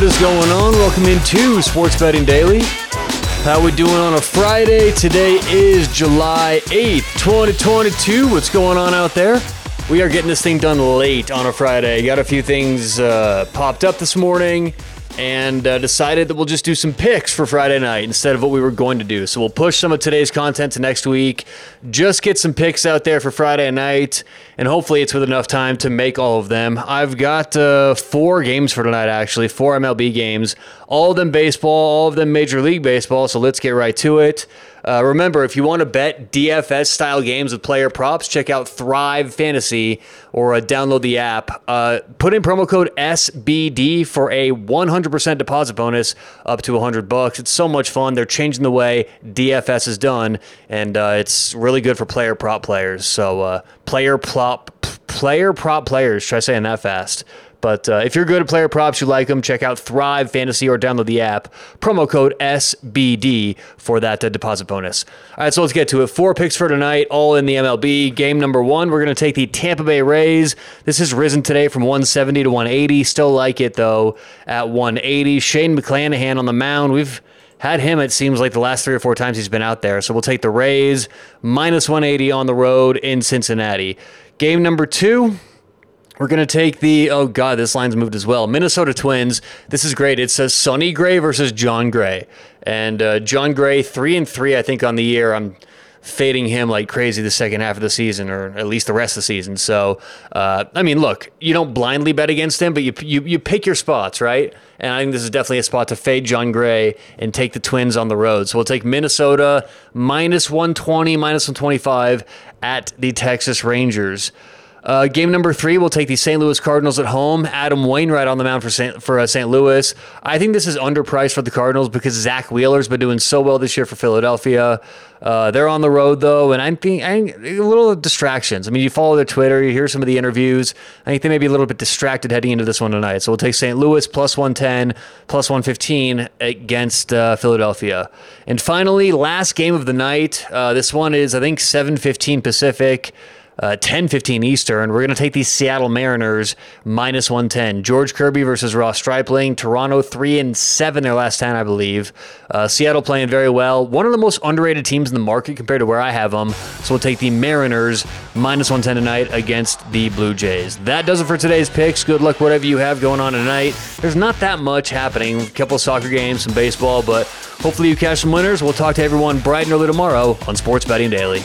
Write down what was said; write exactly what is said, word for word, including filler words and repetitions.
What is going on? Welcome into Sports Betting Daily. How we doing on a Friday? Today is July eighth, twenty twenty-two. What's going on out there? We are getting this thing done late on a Friday. Got a few things uh, popped up this morning and uh, decided that we'll just do some picks for Friday night instead of what we were going to do. So we'll push some of today's content to next week, just get some picks out there for Friday night, and hopefully it's with enough time to make all of them. I've got uh, four games for tonight, actually, four M L B games, all of them baseball, all of them Major League Baseball, so let's get right to it. Uh, remember, if you want to bet D F S-style games with player props, check out Thrive Fantasy or uh, download the app. Uh, put in promo code S B D for a one hundred percent deposit bonus up to one hundred bucks. It's so much fun. They're changing the way D F S is done, and uh, it's really good for player prop players. So uh, player, plop, player prop players, try saying that fast. But uh, if you're good at player props, you like them, check out Thrive Fantasy or download the app. Promo code S B D for that uh, deposit bonus. All right, so let's get to it. Four picks for tonight, all in the M L B. Game number one, we're going to take the Tampa Bay Rays. This has risen today from one seventy to one eighty. Still like it, though, at one eighty. Shane McClanahan on the mound. We've had him, it seems like, the last three or four times he's been out there. So we'll take the Rays, minus one eighty on the road in Cincinnati. Game number two. We're going to take the, oh God, this line's moved as well. Minnesota Twins. This is great. It says Sonny Gray versus John Gray. And uh, John Gray, three and three, I think, on the year. I'm fading him like crazy the second half of the season, or at least the rest of the season. So, uh, I mean, look, you don't blindly bet against him, but you, you you pick your spots, right? And I think this is definitely a spot to fade John Gray and take the Twins on the road. So we'll take Minnesota, minus one twenty, minus one twenty-five at the Texas Rangers. Uh, game number three, we'll take the Saint Louis Cardinals at home. Adam Wainwright on the mound for Saint, for uh, Saint Louis. I think this is underpriced for the Cardinals because Zach Wheeler's been doing so well this year for Philadelphia. Uh, they're on the road, though, and I'm thinking a little distractions. I mean, you follow their Twitter, you hear some of the interviews. I think they may be a little bit distracted heading into this one tonight. So we'll take Saint Louis plus one ten, plus one fifteen against uh, Philadelphia. And finally, last game of the night. Uh, this one is, I think, seven fifteen Pacific. Uh, ten fifteen Eastern. We're going to take the Seattle Mariners minus one ten. George Kirby versus Ross Stripling. Toronto three and seven their last ten, I believe. Uh, Seattle playing very well. One of the most underrated teams in the market compared to where I have them. So we'll take the Mariners minus one ten tonight against the Blue Jays. That does it for today's picks. Good luck whatever you have going on tonight. There's not that much happening. A couple of soccer games, some baseball, but hopefully you catch some winners. We'll talk to everyone bright and early tomorrow on Sports Betting Daily.